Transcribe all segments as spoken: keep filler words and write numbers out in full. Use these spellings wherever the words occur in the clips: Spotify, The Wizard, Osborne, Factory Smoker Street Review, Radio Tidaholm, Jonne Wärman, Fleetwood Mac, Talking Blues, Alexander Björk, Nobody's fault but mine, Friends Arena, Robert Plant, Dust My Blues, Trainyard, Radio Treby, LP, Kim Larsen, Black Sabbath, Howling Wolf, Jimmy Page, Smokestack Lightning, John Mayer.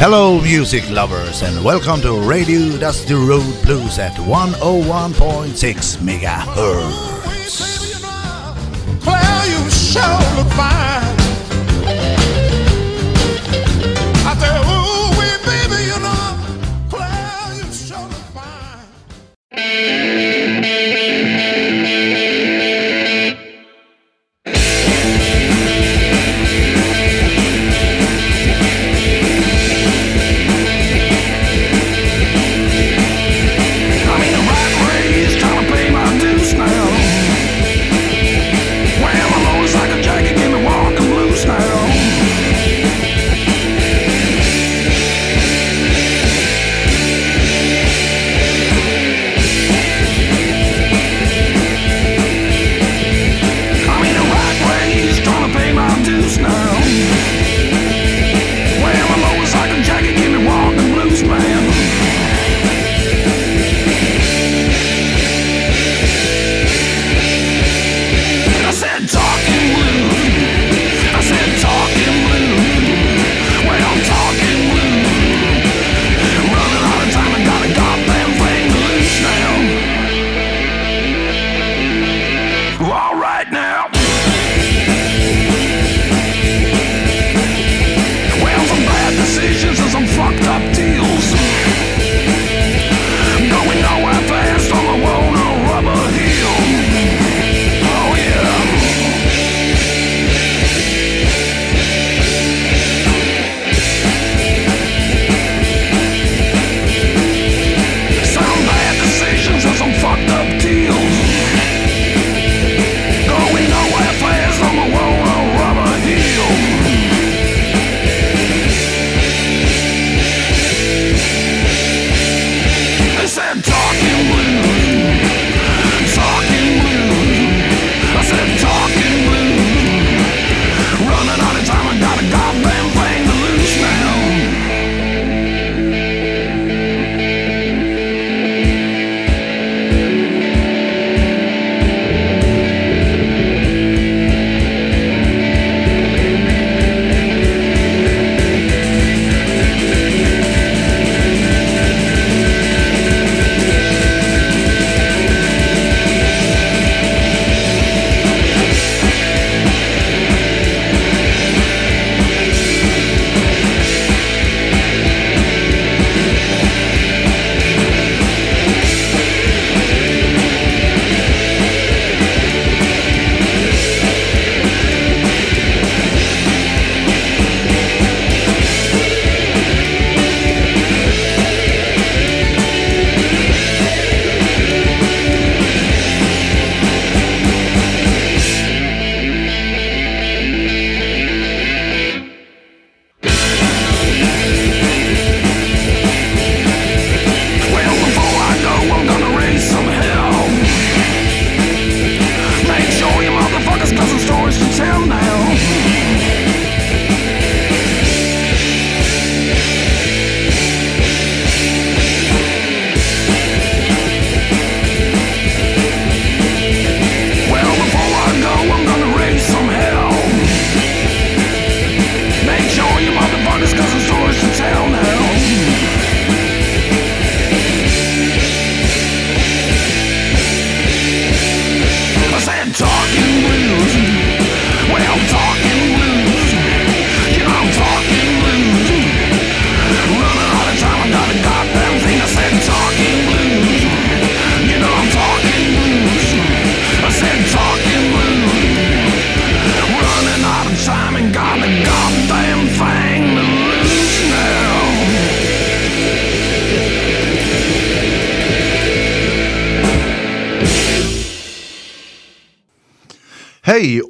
Hello music lovers and welcome to Radio Dusty Road Blues at one oh one point six megahertz. Well, you sure look fine. I said, ooh, we baby, you know. Well, you sure look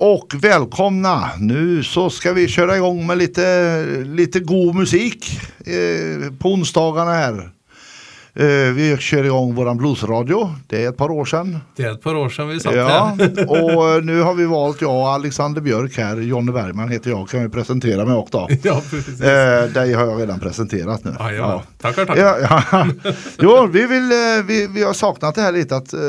och välkomna. Nu så ska vi köra igång med lite, lite god musik eh, på onsdagarna här. Eh, vi kör igång våran bluesradio. Det är ett par år sedan. Det är ett par år sedan vi satt ja, här. Och nu har vi valt jag och Alexander Björk här. Jonne Wärman heter jag. Kan vi presentera mig också då? Ja, precis. Eh, dig har jag redan presenterat nu. Ah, ja, tackar, tackar. Ja, ja. Jo, vi, vill, vi, vi har saknat det här lite att eh,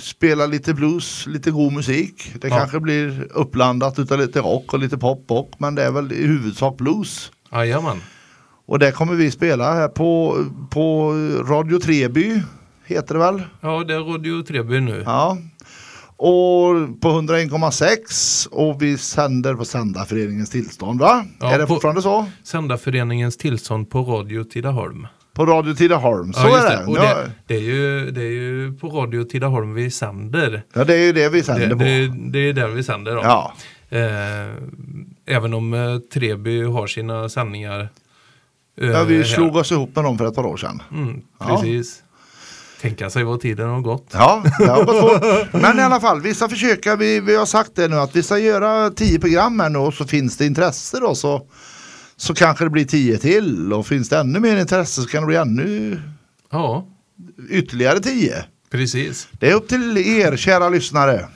spela lite blues, lite god musik. Det ja. kanske blir uppblandat utav lite rock och lite pop-rock, men det är väl i huvudsak blues. Ja, ja man. Och det kommer vi spela här på, på Radio Treby, heter det väl? Ja, det är Radio Treby nu. Ja. Och på hundra en komma sex och vi sänder på Sändarföreningens tillstånd, va? Ja, är det fortfarande så? Sändarföreningens tillstånd på Radio Tidaholm. På Radio Tidaholm, så ja, är det. Och det, ja. det, är ju, det är ju på Radio Tidaholm vi sänder. Ja, det är ju det vi sänder det, på. Det, det är där vi sänder då. Ja. Eh, även om eh, Treby har sina sändningar. Eh, ja, vi slog här. oss ihop med dem för ett par år sedan. Mm, precis. Ja. Tänka sig vad tiden har gått. Ja, det har gått fort. Men i alla fall, vissa försöker, vi, vi har sagt det nu, att vi ska göra tio program här nu och så finns det intresse då, så, så kanske det blir tio till, och finns det ännu mer intresse så kan det bli ännu ja. ytterligare tio. Precis. Det är upp till er, kära lyssnare.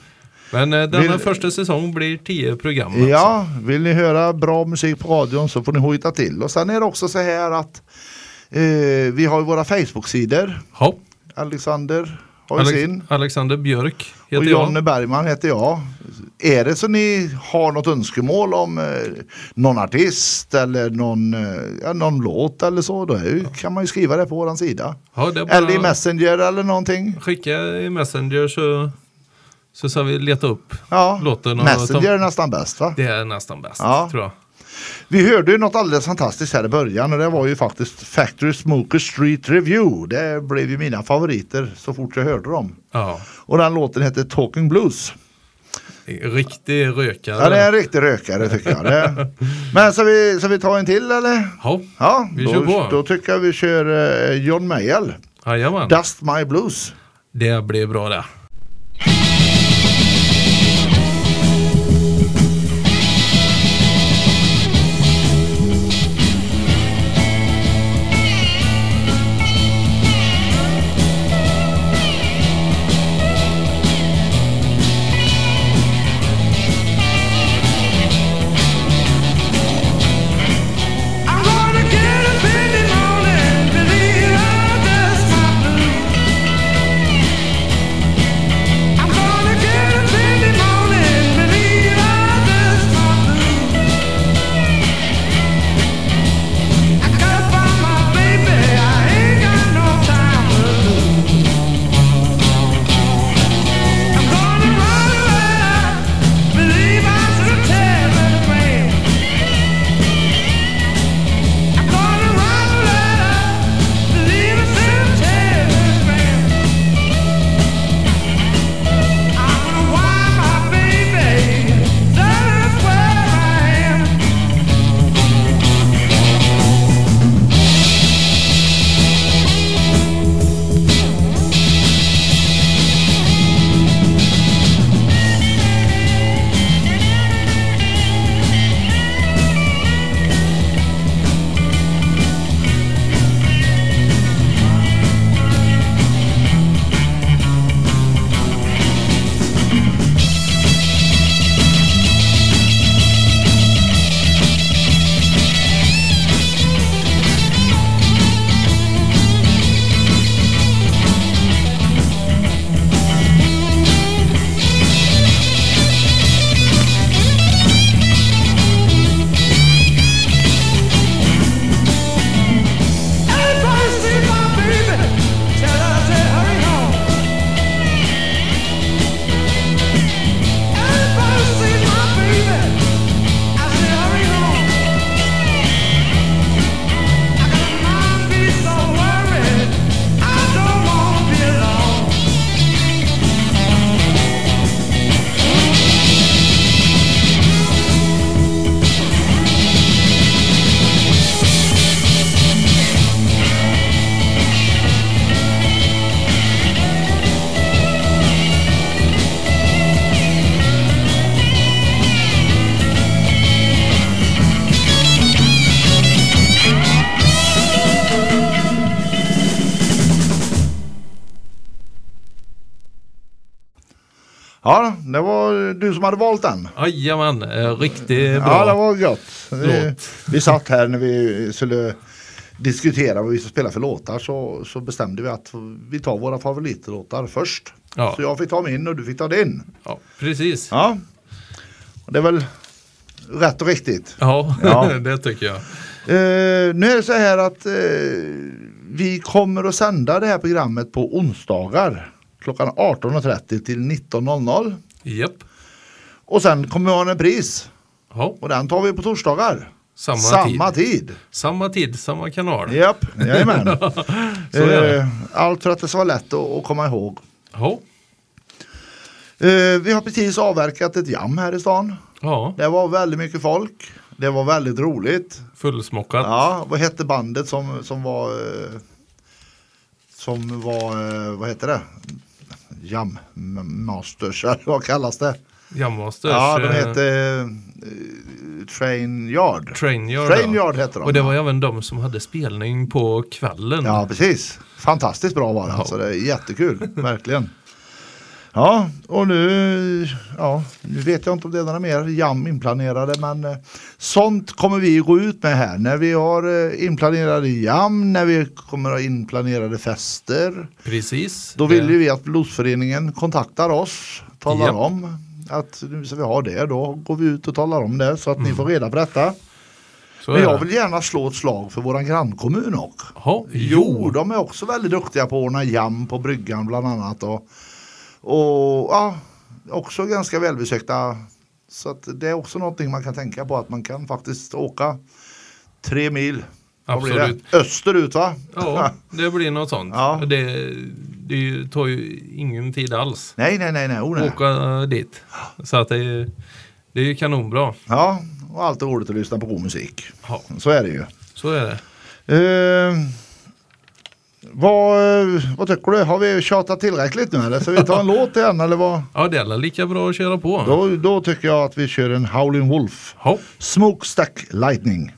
Men eh, denna vill... första säsong blir tio program. Alltså. Ja, vill ni höra bra musik på radion så får ni hojta till. Och sen är det också så här att eh, vi har ju våra Facebook-sidor. Ja. Alexander har Alex- sin. Alexander Björk heter och jag. Och Jonne Wärman heter jag. Är det så ni har något önskemål om eh, någon artist eller någon, eh, någon låt eller så, då är, ja. kan man ju skriva det på våran sida. Ja, det eller i Messenger eller någonting. Skicka i Messenger så, så ska vi leta upp ja. låten. Och Messenger tom- är nästan bäst, va? Det är nästan bäst, ja. tror jag. Vi hörde ju något alldeles fantastiskt här i början, och det var ju faktiskt Factory Smoker Street Review. Det blev ju mina favoriter så fort jag hörde dem. Ja. Och den låten hette Talking Blues. Riktig rökare. Ja, det är en riktig rökare tycker jag. Det... Men så vi, så vi tar en till eller? Ja, ja vi då, kör på. Då tycker jag vi kör uh, John Mayer. Jajamän. Dust My Blues. Det blir bra det. Ja, det var du som hade valt den. Jajamän, riktigt bra. Ja, det var gott. Vi, vi satt här när vi skulle diskutera vad vi skulle spela för låtar, så, så bestämde vi att vi tar våra favoritlåtar först. Ja. Så jag fick ta min och du fick ta din. Ja, precis. Ja, det är väl rätt och riktigt. Ja, ja. Det tycker jag. Eh, nu är det så här att eh, vi kommer att sända det här programmet på onsdagar klockan arton och trettio till nitton noll noll. Japp. Och sen kommer vi ha en pris. Ja. Och den tar vi på torsdagar. Samma, samma tid. tid. Samma tid, samma kanal. Japp, jajamän. eh, allt för att det ska vara lätt att, att komma ihåg. Ja. Eh, vi har precis avverkat ett jam här i stan. Ja. Det var väldigt mycket folk. Det var väldigt roligt. Fullsmockat. Ja, vad hette bandet som, som var... Som var... Vad heter det? Jam Masters, vad kallas det? Jam Masters. Ja, de hette... Eh, Trainyard. Trainyard, Trainyard heter de. Och det var även de som hade spelning på kvällen. Ja, precis. Fantastiskt bra var det. Ja. Alltså, det är jättekul, verkligen. Ja, och nu, ja, nu vet jag inte om det är några mer jam inplanerade, men eh, sånt kommer vi gå ut med här. När vi har eh, inplanerade jam, när vi kommer ha inplanerade fester. Precis. Då vill ju vi att Bluesföreningen kontaktar oss, talar yep. om att nu ska vi ha det. Då går vi ut och talar om det så att mm. ni får reda på detta. Så men jag vill gärna slå ett slag för våran grannkommun också. Jo. jo, de är också väldigt duktiga på att ordna jam på bryggan bland annat och Och ja, också ganska välbesökta. Så att det är också någonting man kan tänka på. Att man kan faktiskt åka tre mil. Absolut. Det? Österut, va? Ja, det blir något sånt. Ja. Det, det tar ju ingen tid alls. Nej, nej, nej. nej. Oh, nej. Åka uh, dit. Så att det, det är ju kanonbra. Ja, och allt är roligt att lyssna på god musik. Ja. Så är det ju. Så är det. Uh, Vad, vad tycker du? Har vi tjatat tillräckligt nu eller? Så vi tar en låt igen eller vad? Ja, det är lika bra att köra på. Då, då tycker jag att vi kör en Howling Wolf. Hopp. Smokestack Lightning.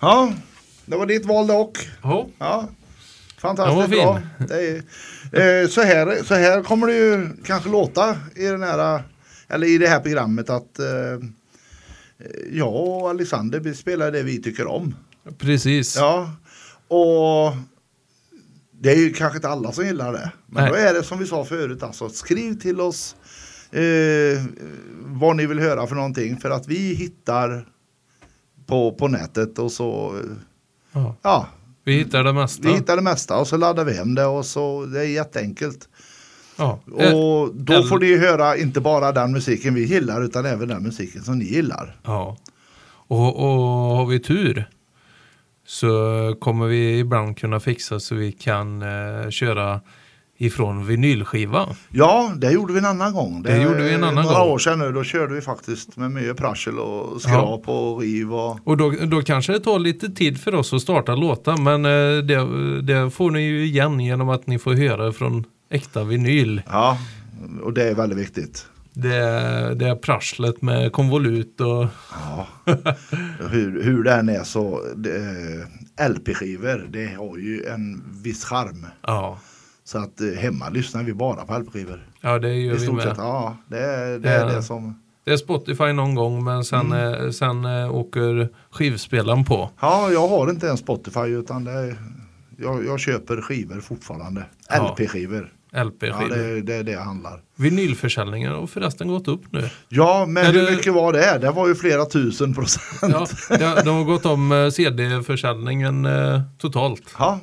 Ja, det var ditt val dock. Oh. Ja. Fantastiskt bra. Det är, eh, så, här, så här kommer det ju kanske låta i, den här, eller i det här programmet att eh, jag och Alexander vi spelar det vi tycker om. Precis. Ja, och det är ju kanske inte alla som gillar det. Men Nej. Då är det som vi sa förut. Alltså, skriv till oss eh, vad ni vill höra för någonting. För att vi hittar på, på nätet och så... Aha. Ja. Vi hittar det mesta. Vi hittar det mesta och så laddar vi hem det och så det är jätteenkelt. Ja. Och då Äl... får ni höra inte bara den musiken vi gillar utan även den musiken som ni gillar. Ja. Och, och har vi tur så kommer vi ibland kunna fixa så vi kan eh, köra ifrån vinylskiva. Ja, det gjorde vi en annan gång. Det, det gjorde vi en annan några gång. År sedan nu, då körde vi faktiskt med mycket prassel och skrap ja. Och riv. Och, och då, då kanske det tar lite tid för oss att starta låta, men det, det får ni ju igen genom att ni får höra från äkta vinyl. Ja, och det är väldigt viktigt. Det, det är prasslet med konvolut och... Ja, hur, hur den är så... Det, L P-skivor, det har ju en viss charm. Ja. Så att hemma lyssnar vi bara på L P-skivor. Ja, det gör vi med. Sett, ja, det är, det, är ja. Det, som... det är Spotify någon gång, men sen, mm. sen åker skivspelaren på. Ja, jag har inte en Spotify, utan det är, jag, jag köper skivor fortfarande. Ja. L P-skivor. L P-skivor. Ja, det är det, det handlar. Vinylförsäljningen har förresten gått upp nu. Ja, men är hur det... mycket var det? Det var ju flera tusen procent. Ja, det, de har gått om C D-försäljningen eh, totalt. Ja,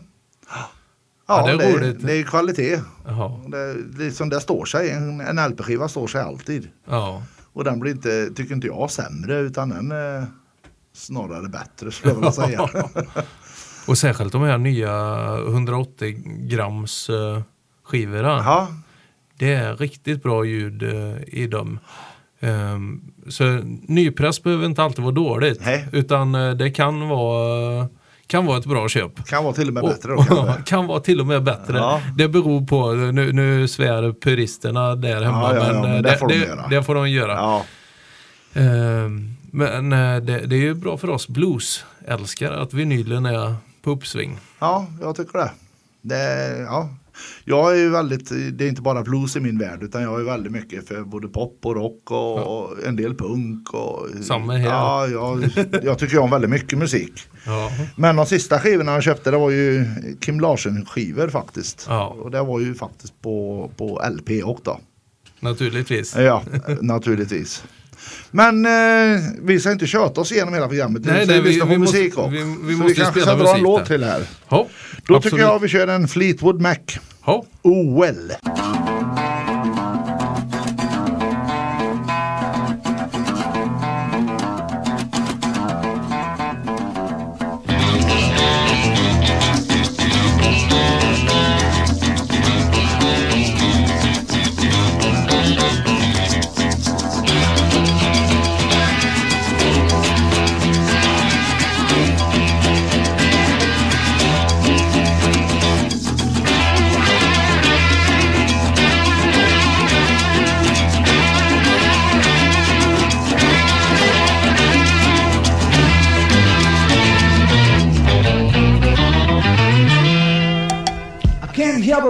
Ja, ja, det är, det, det är kvalitet. Det, liksom det står sig, en, en L P-skiva står sig alltid. Ja. Och den blir inte, tycker inte jag, sämre, utan den eh, snarare bättre, skulle jag vilja säga. Och särskilt de här nya hundraåttio grams eh, skivorna. Ja. Det är riktigt bra ljud eh, i dem. Um, så nypress behöver inte alltid vara dåligt. Nej. Utan eh, det kan vara... Kan vara ett bra köp. Kan vara till och med och, bättre. Då, kan, kan vara till och med bättre. Ja. Det beror på, nu, nu svär puristerna där hemma. Ja, ja, ja, men ja, det, det, får de det, det får de göra. Ja. Ehm, men det, det är ju bra för oss bluesälskare att vinylen är på uppsving. Ja, jag tycker det. det ja. Jag är ju väldigt, det är inte bara blues i min värld utan jag är väldigt mycket för både pop och rock och, ja. Och en del punk och, samma här. Ja, jag, jag tycker om väldigt mycket musik. Ja. Men de sista skivorna jag köpte det var ju Kim Larsen skivor faktiskt. Ja. Och det var ju faktiskt på, på L P och då. Naturligtvis. Ja, naturligtvis. Men eh, vi ska inte köta oss igenom hela programmet. Nej, nej, vi, vi, vi, musik måste, vi, vi måste vi kanske dra en låt till här. Ho, Då absolut. Tycker jag vi kör en Fleetwood Mac. Ho. Oh well.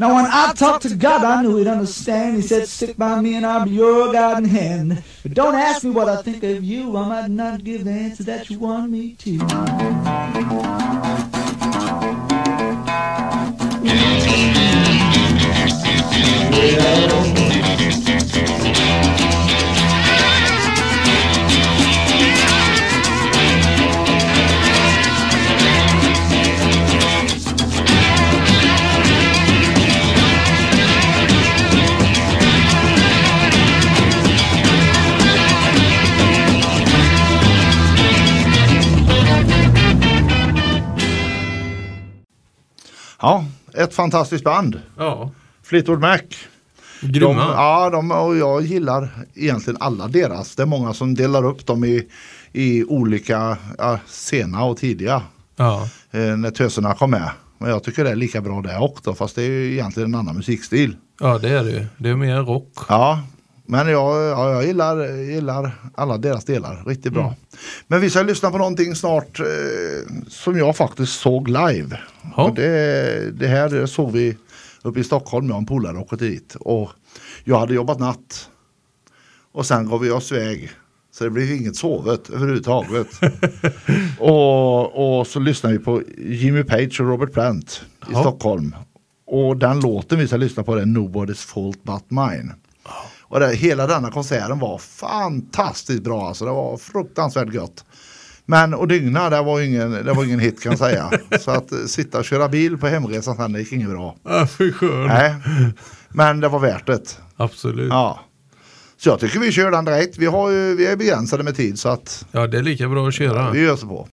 Now when I talked to God, I knew he'd understand. He said, stick by me and I'll be your God in hand. But don't ask me what I think of you. I might not give the answer that you want me to. ett fantastiskt band. Ja. Fleetwood Mac. Grymma. De, ja, de, och jag gillar egentligen alla deras. Det är många som delar upp dem i, i olika ja, sena och tidiga. Ja. Eh, när töserna kom med. Men jag tycker det är lika bra det också. Fast det är ju egentligen en annan musikstil. Ja, det är det ju. Det är mer rock. Ja, men jag, ja, jag gillar, gillar alla deras delar. Riktigt bra. Mm. Men vi ska lyssna på någonting snart eh, som jag faktiskt såg live. Ja. Och det, det här såg vi uppe i Stockholm. Jag och en polare och åkte dit. Och jag hade jobbat natt. Och sen gav vi oss väg. Så det blev inget sovet överhuvudtaget. och, och så lyssnade vi på Jimmy Page och Robert Plant i ja. Stockholm. Och den låten vi ska lyssna på är Nobody's fault but mine. Ja. Och det, hela denna konserten var fantastiskt bra. Alltså det var fruktansvärt gött. Men och dygna, det var ingen, det var ingen hit kan jag säga. Så att sitta och köra bil på hemresan sen, det gick inget bra. Ja, för skön. Nej, men det var värt det. Absolut. Ja. Så jag tycker vi kör den direkt. Vi, har ju, vi är begränsade med tid så att... Ja, det är lika bra att köra. Ja, vi gör så på.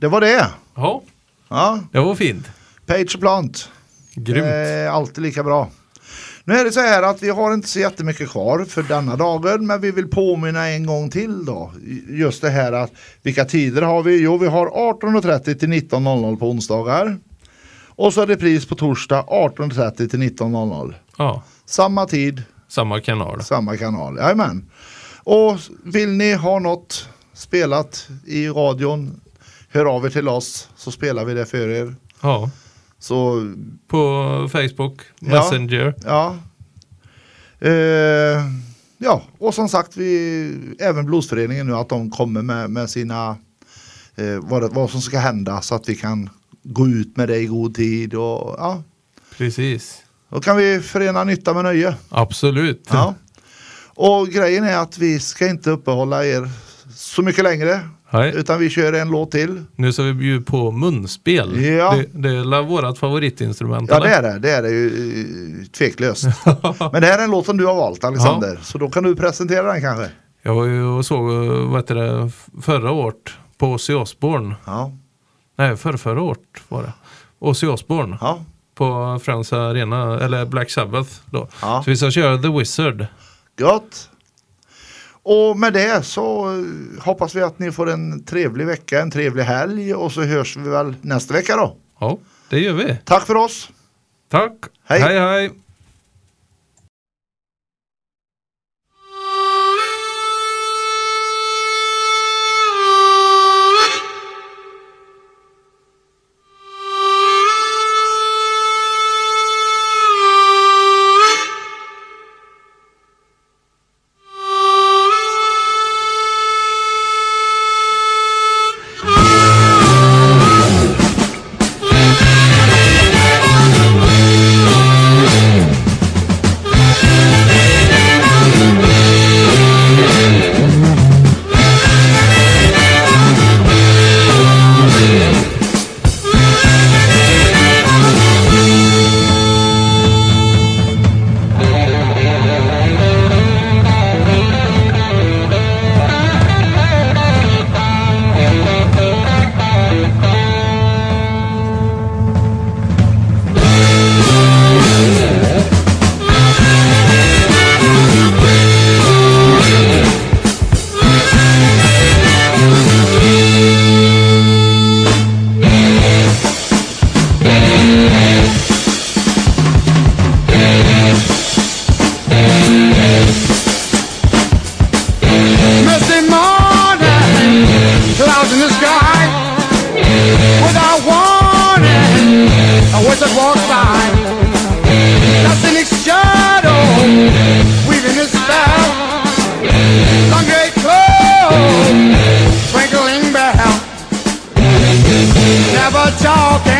det var det. Jaha. Ja. Det var fint. Page och Plant. Grymt. Eh, alltid lika bra. Nu är det så här att vi har inte så jättemycket kvar för denna dagen, men vi vill påminna en gång till då. Just det här att vilka tider har vi? Jo, vi har arton trettio till nitton på onsdagar. Och så är det repris på torsdag arton trettio till nitton. Ja. Samma tid. Samma kanal. Samma kanal, jajamän. Och vill ni ha något spelat i radion, hör av er till oss så spelar vi det för er. Ja. Så på Facebook, Messenger. Ja. Ja. Eh, ja, och som sagt vi även Bluesföreningen nu att de kommer med med sina eh, vad vad som ska hända så att vi kan gå ut med det i god tid och ja. Precis. Då kan vi förena nytta med nöje. Absolut. Ja. Och grejen är att vi ska inte uppehålla er så mycket längre. Nej. Utan vi kör en låt till. Nu så vi bjuder på munspel. Ja. Det, det är vårt favoritinstrument. Ja, det är det. Det är det ju tveklöst. Men det här är en låt som du har valt, Alexander. Ja. Så då kan du presentera den kanske. Jag var ju och såg vad heter det, förra året på Osborne. Ja. Nej, för förra året var det. Osborne. Ja. På Friends Arena, eller Black Sabbath då. Ja. Så vi ska köra The Wizard. Gott. Och med det så hoppas vi att ni får en trevlig vecka, en trevlig helg. Och så hörs vi väl nästa vecka då. Ja, det gör vi. Tack för oss. Tack. Hej, hej. Hej. Talking